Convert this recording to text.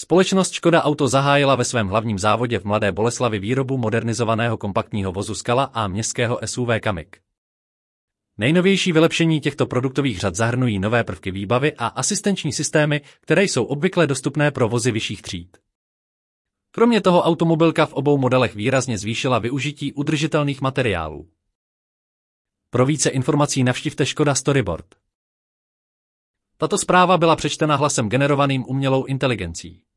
Společnost Škoda Auto zahájila ve svém hlavním závodě v Mladé Boleslavi výrobu modernizovaného kompaktního vozu Scala a městského SUV Kamiq. Nejnovější vylepšení těchto produktových řad zahrnují nové prvky výbavy a asistenční systémy, které jsou obvykle dostupné pro vozy vyšších tříd. Kromě toho automobilka v obou modelech výrazně zvýšila využití udržitelných materiálů. Pro více informací navštivte Škoda Storyboard. Tato zpráva byla přečtena hlasem generovaným umělou inteligencí.